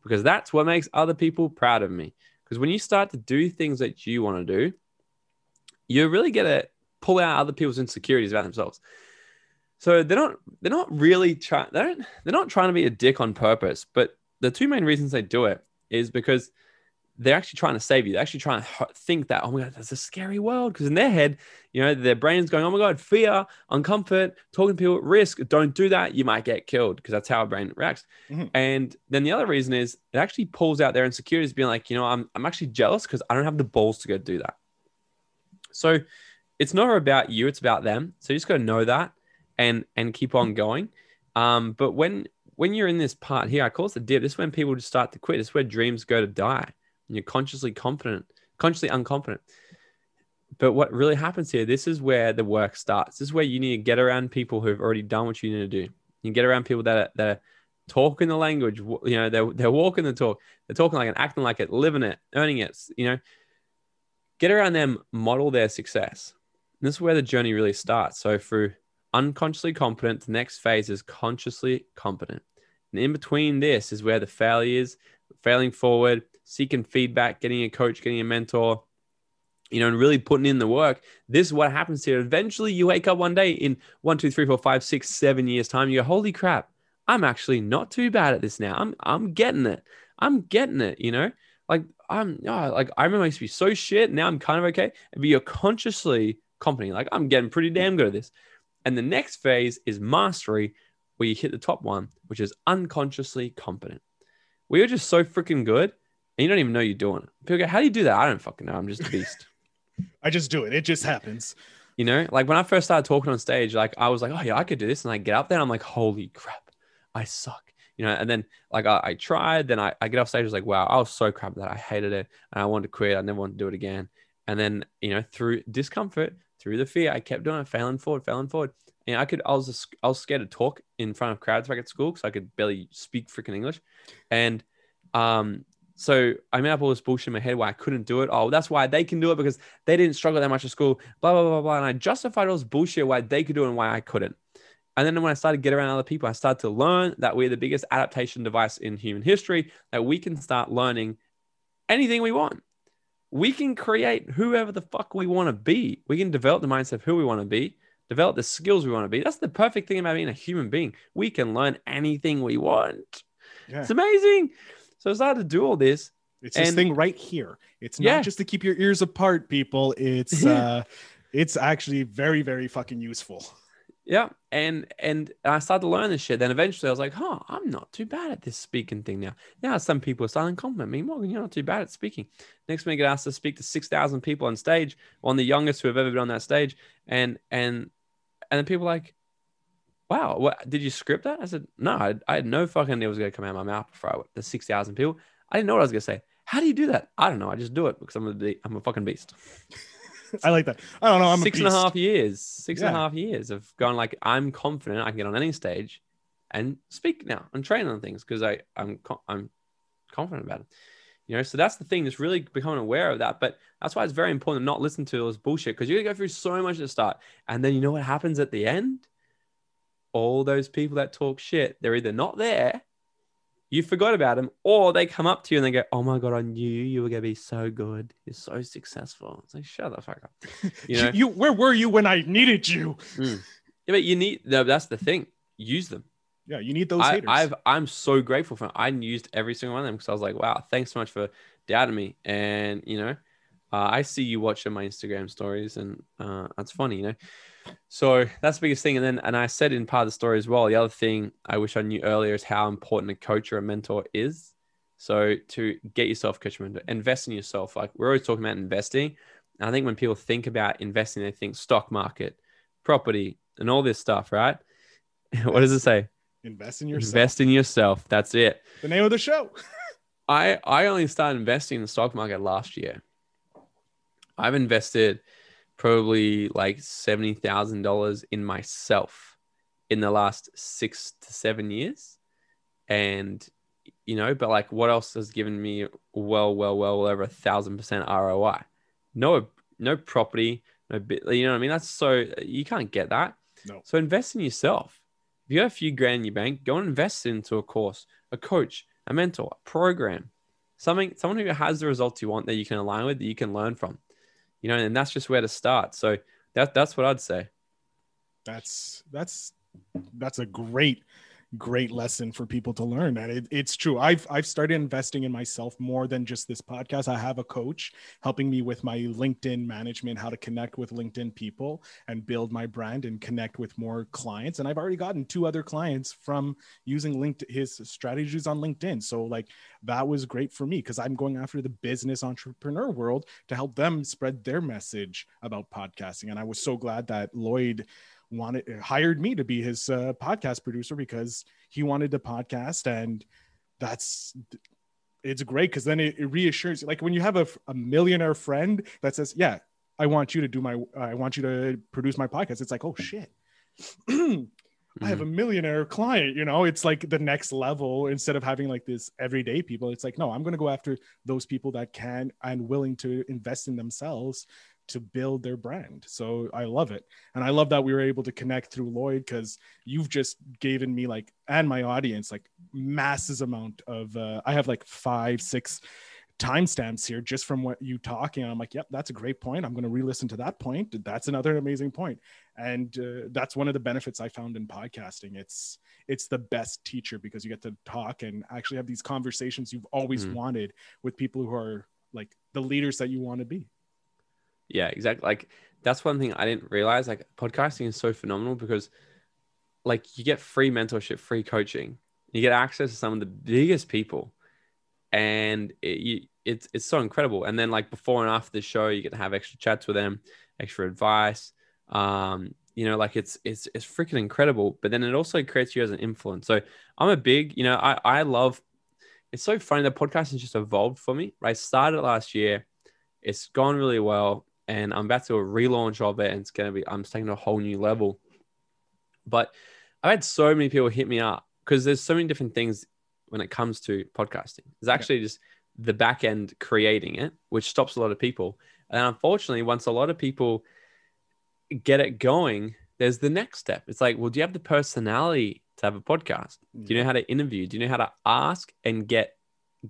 Because that's what makes other people proud of me. Because when you start to do things that you want to do, you really get to pull out other people's insecurities about themselves. So they're not trying to be a dick on purpose, but the two main reasons they do it is because they're actually trying to save you. They're actually trying to think that, oh my God, that's a scary world. Because in their head, you know, their brain's going, oh my God, fear, uncomfort, talking to people at risk. Don't do that. You might get killed, because that's how our brain reacts. Mm-hmm. And then the other reason is it actually pulls out their insecurities, being like, you know, I'm actually jealous because I don't have the balls to go do that. So it's not about you, it's about them. So you just got to know that and keep on going. But when you're in this part here, I call it the dip. This is when people just start to quit. It's where dreams go to die. And you're consciously unconfident. But what really happens here, this is where the work starts. This is where you need to get around people who've already done what you need to do. You get around people that are talking the language, you know, they're walking the talk. They're talking like it, acting like it, living it, earning it, you know. Get around them, model their success. And this is where the journey really starts. So through unconsciously competent, the next phase is consciously competent. And in between this is where the failures, failing forward, seeking feedback, getting a coach, getting a mentor, you know, and really putting in the work. This is what happens here. Eventually you wake up one day in 1, 2, 3, 4, 5, 6, 7 years time. You go, holy crap, I'm actually not too bad at this now. I'm getting it. I'm getting it, you know, like I remember I used to be so shit. Now I'm kind of okay. But you're consciously competent. Like, I'm getting pretty damn good at this. And the next phase is mastery, where you hit the top one, which is unconsciously competent. Where you're just so freaking good and you don't even know you're doing it. People go, how do you do that? I don't fucking know. I'm just a beast. I just do it. It just happens. You know, like when I first started talking on stage, like I was like, oh yeah, I could do this. And I get up there and I'm like, holy crap, I suck. You know, and then like I tried, then I get off stage. I was like, wow, I was so crap at that. I hated it. And I wanted to quit. I never wanted to do it again. And then, you know, through discomfort, through the fear, I kept doing it, failing forward. And I was scared to talk in front of crowds back at school because I could barely speak freaking English. And so I made up all this bullshit in my head why I couldn't do it. Oh, that's why they can do it, because they didn't struggle that much at school, blah, blah, blah, blah. And I justified all this bullshit why they could do it and why I couldn't. And then when I started to get around other people, I started to learn that we're the biggest adaptation device in human history, that we can start learning anything we want. We can create whoever the fuck we want to be. We can develop the mindset of who we want to be, develop the skills we want to be. That's the perfect thing about being a human being. We can learn anything we want. Yeah. It's amazing. So I started to do all this. It's this thing right here. It's not just to keep your ears apart, people. It's it's actually very, very fucking useful. Yeah. And I started to learn this shit. Then eventually I was like, huh, I'm not too bad at this speaking thing now. Now some people are starting to compliment me. Morgan, you're not too bad at speaking. Next minute I get asked to speak to 6,000 people on stage, one of the youngest who have ever been on that stage. And then people are like, wow, what, did you script that? I said, no, I had no fucking idea what was going to come out of my mouth before I went to 6,000 people. I didn't know what I was going to say. How do you do that? I don't know. I just do it because I'm a fucking beast. I like that. I don't know. I'm six a beast. And a half years. And a half years of going like, I'm confident I can get on any stage and speak now and train on things because I'm confident about it. You know, so that's the thing, just really becoming aware of that. But that's why it's very important to not listen to all this bullshit, because you're going to go through so much at the start. And then you know what happens at the end? All those people that talk shit, they're either not there, you forgot about them, or they come up to you and they go, oh my God, I knew you were going to be so good. You're so successful. It's like, shut the fuck up. You know, where were you when I needed you? Yeah, but that's the thing. Use them. Yeah. You need those haters. I'm so grateful for them. I used every single one of them because I was like, wow, thanks so much for doubting me. And you know, I see you watching my Instagram stories and that's funny, you know? So that's the biggest thing. And I said in part of the story as well, the other thing I wish I knew earlier is how important a coach or a mentor is. So to get yourself a coach or mentor, invest in yourself. Like we're always talking about investing. And I think when people think about investing, they think stock market, property, and all this stuff, right? What does it say? Invest in yourself. Invest in yourself. That's it. The name of the show. I only started investing in the stock market last year. I've invested probably like $70,000 in myself in the last 6 to 7 years. And, you know, but like what else has given me well over 1,000% ROI? No property, no bit, you know what I mean? That's so, you can't get that. No. So invest in yourself. If you have a few grand in your bank, go and invest into a course, a coach, a mentor, a program, someone who has the results you want that you can align with, that you can learn from. You know, and that's just where to start. So that's what I'd say. That's a great great lesson for people to learn. And it's true. I've started investing in myself more than just this podcast. I have a coach helping me with my LinkedIn management, how to connect with LinkedIn people and build my brand and connect with more clients. And I've already gotten 2 other clients from using LinkedIn, his strategies on LinkedIn. So like that was great for me because I'm going after the business entrepreneur world to help them spread their message about podcasting. And I was so glad that Lloyd hired me to be his podcast producer because he wanted to podcast. And it's great because then it reassures you. Like when you have a millionaire friend that says, yeah, I want you to produce my podcast. It's like, oh shit, I have a millionaire client, you know, it's like the next level. Instead of having like this everyday people, it's like, no, I'm going to go after those people that can and willing to invest in themselves to build their brand. So I love it. And I love that we were able to connect through Lloyd because you've just given me like, and my audience, like masses amount of, I have like 5, 6 timestamps here just from what you talking. I'm like, yep, that's a great point. I'm going to re-listen to that point. That's another amazing point. And that's one of the benefits I found in podcasting. It's the best teacher because you get to talk and actually have these conversations you've always wanted with people who are like the leaders that you want to be. Yeah, exactly. Like that's one thing I didn't realize, like podcasting is so phenomenal because like you get free mentorship, free coaching, you get access to some of the biggest people and it's so incredible. And then like before and after the show, you get to have extra chats with them, extra advice. You know, like it's freaking incredible, but then it also creates you as an influence. So I'm a big, you know, I love, it's so funny that podcasting just evolved for me, right? I started last year. It's gone really well. And I'm about to do a relaunch of it. And it's going to be, I'm taking a whole new level, but I've had so many people hit me up because there's so many different things when it comes to podcasting. It's actually just the back end creating it, which stops a lot of people. And unfortunately, once a lot of people get it going, there's the next step. It's like, well, do you have the personality to have a podcast? Do you know how to interview? Do you know how to ask and get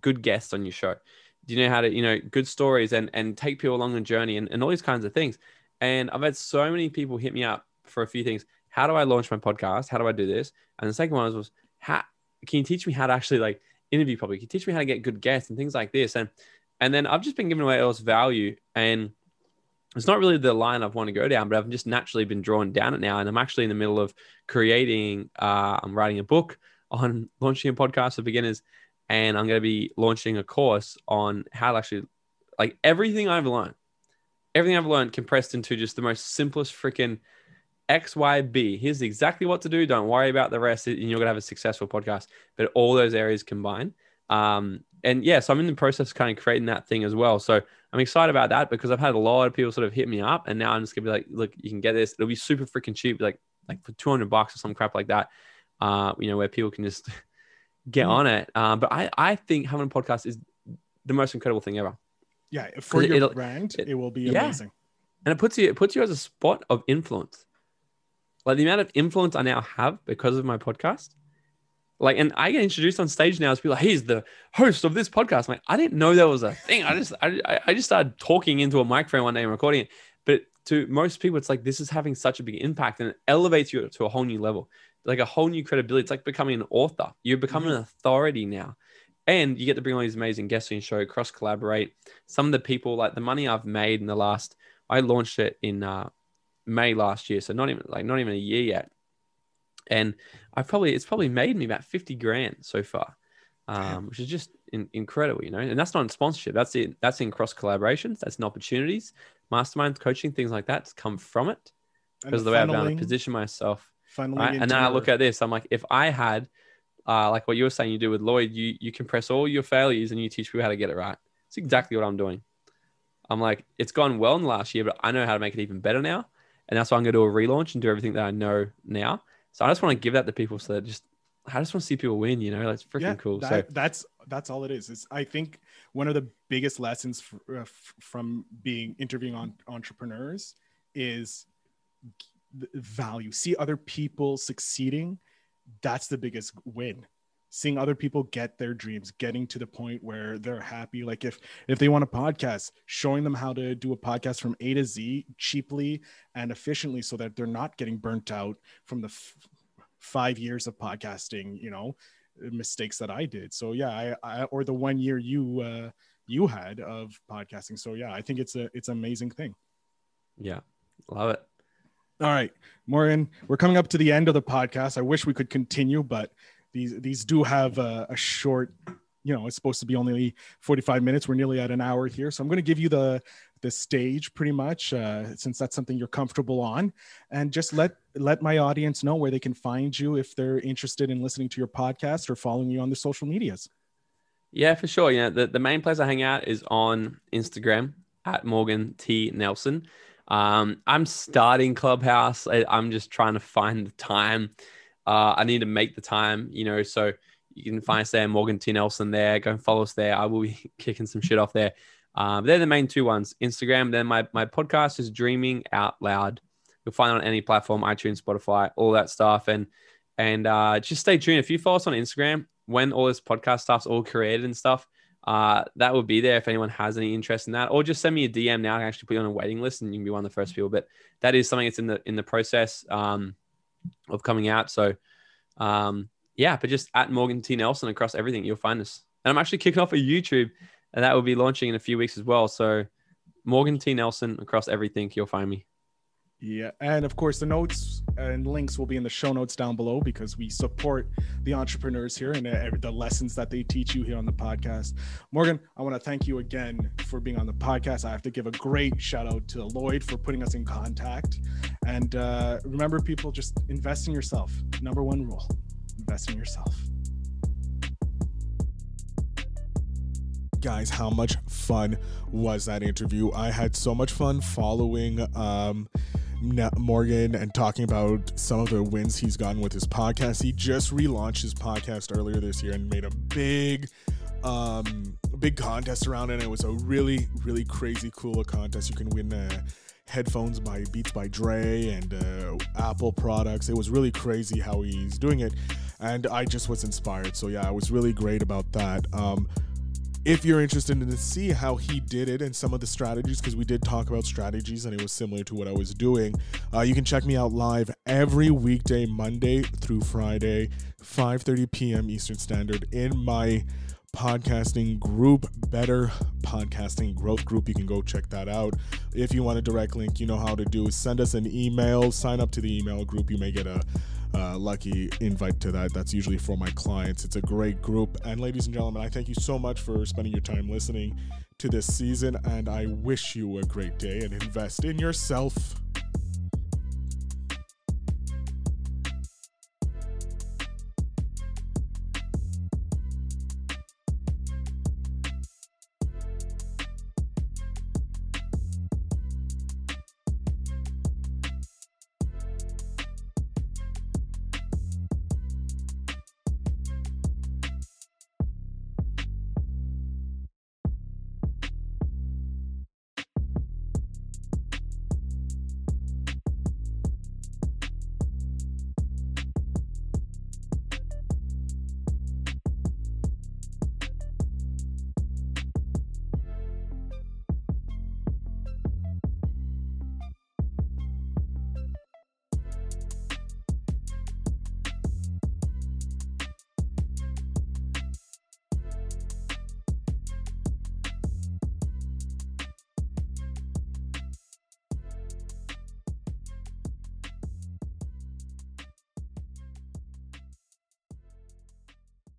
good guests on your show? Do you know how to, you know, good stories and take people along the journey and all these kinds of things. And I've had so many people hit me up for a few things. How do I launch my podcast? How do I do this? And the second one was how can you teach me how to actually like interview people? Can you teach me how to get good guests and things like this? And then I've just been giving away all this value and it's not really the line I've wanted to go down, but I've just naturally been drawn down it now. And I'm actually in the middle of creating, I'm writing a book on launching a podcast for beginners. And I'm going to be launching a course on how to actually like everything I've learned compressed into just the most simplest freaking X, Y, B. Here's exactly what to do. Don't worry about the rest. And you're going to have a successful podcast, but all those areas combined. And yeah, so I'm in the process of kind of creating that thing as well. So I'm excited about that because I've had a lot of people sort of hit me up and now I'm just going to be like, look, you can get this. It'll be super freaking cheap, like for $200 or some crap like that. You know, where people can just get on it. But I think having a podcast is the most incredible thing ever. Yeah. For your brand, it will be amazing. And it puts you as a spot of influence. Like the amount of influence I now have because of my podcast. Like, and I get introduced on stage now as people like, he's the host of this podcast. I'm like, I didn't know there was a thing. I just started talking into a microphone one day and recording it. But to most people, it's like, this is having such a big impact and it elevates you to a whole new level. Like a whole new credibility. It's like becoming an author. You're becoming an authority now. And you get to bring all these amazing guests on your show, cross collaborate. Some of the people, like the money I've made in the last, I launched it in May last year. So not even a year yet. And it's probably made me about 50 grand so far, which is just incredible, you know, and that's not in sponsorship. That's it. That's in cross collaborations. That's in opportunities, masterminds, coaching, things like that come from it because of the way I've been able to position myself. Right? And then I look at this, I'm like, if I had, like what you were saying you do with Lloyd, you compress all your failures and you teach people how to get it right. It's exactly what I'm doing. I'm like, it's gone well in the last year, but I know how to make it even better now. And that's why I'm going to do a relaunch and do everything that I know now. So I just want to give that to people. So that I just want to see people win, you know, that's freaking cool. That's all it is. I think one of the biggest lessons from interviewing on entrepreneurs is value. See other people succeeding. That's the biggest win. Seeing other people get their dreams, getting to the point where they're happy. Like if they want a podcast, showing them how to do a podcast from A to Z cheaply and efficiently so that they're not getting burnt out from the 5 years of podcasting, you know, mistakes that I did. So yeah, or the 1 year you had of podcasting. So yeah, I think it's an amazing thing. Yeah. Love it. All right, Morgan, we're coming up to the end of the podcast. I wish we could continue, but these do have a short, you know, it's supposed to be only 45 minutes. We're nearly at an hour here. So I'm going to give you the stage pretty much, since that's something you're comfortable on, and just let my audience know where they can find you if they're interested in listening to your podcast or following you on the social medias. Yeah, for sure. Yeah. The main place I hang out is on Instagram at Morgan T. Nelson. I'm starting Clubhouse. I'm just trying to find the time. I need to make the time, you know, so you can find us there, Morgan T. Nelson there. Go and follow us there. I will be kicking some shit off there. They're the main two ones, Instagram. Then my podcast is Dreaming Out Loud. You'll find it on any platform, iTunes, Spotify, all that stuff. And just stay tuned. If you follow us on Instagram, when all this podcast stuff's all created and stuff, that will be there if anyone has any interest in that, or just send me a DM now. I can actually put you on a waiting list and you can be one of the first people, but that is something that's in the process, of coming out. So, yeah, but just at Morgan T. Nelson across everything, you'll find us. And I'm actually kicking off a YouTube, and that will be launching in a few weeks as well. So Morgan T. Nelson across everything, you'll find me. Yeah. And of course, the notes and links will be in the show notes down below, because we support the entrepreneurs here and the lessons that they teach you here on the podcast. Morgan, I want to thank you again for being on the podcast. I have to give a great shout out to Lloyd for putting us in contact. And remember, people, just invest in yourself. Number one rule, invest in yourself. Guys, how much fun was that interview? I had so much fun following Morgan and talking about some of the wins he's gotten with his podcast. He just relaunched his podcast earlier this year and made a big contest around it. It was a really, really crazy cool contest. You can win headphones by Beats by Dre and Apple products. It was really crazy how he's doing it, and I just was inspired. So yeah, I was really great about that. If you're interested to see how he did it and some of the strategies, because we did talk about strategies and it was similar to what I was doing, you can check me out live every weekday, Monday through Friday, 5:30 p.m. Eastern Standard, in my podcasting group, Better Podcasting Growth Group. You can go check that out. If you want a direct link, you know how to do. Send us an email, sign up to the email group. You may get a lucky invite to that. That's usually for my clients. It's a great group. And ladies and gentlemen, I thank you so much for spending your time listening to this season, and I wish you a great day, and invest in yourself.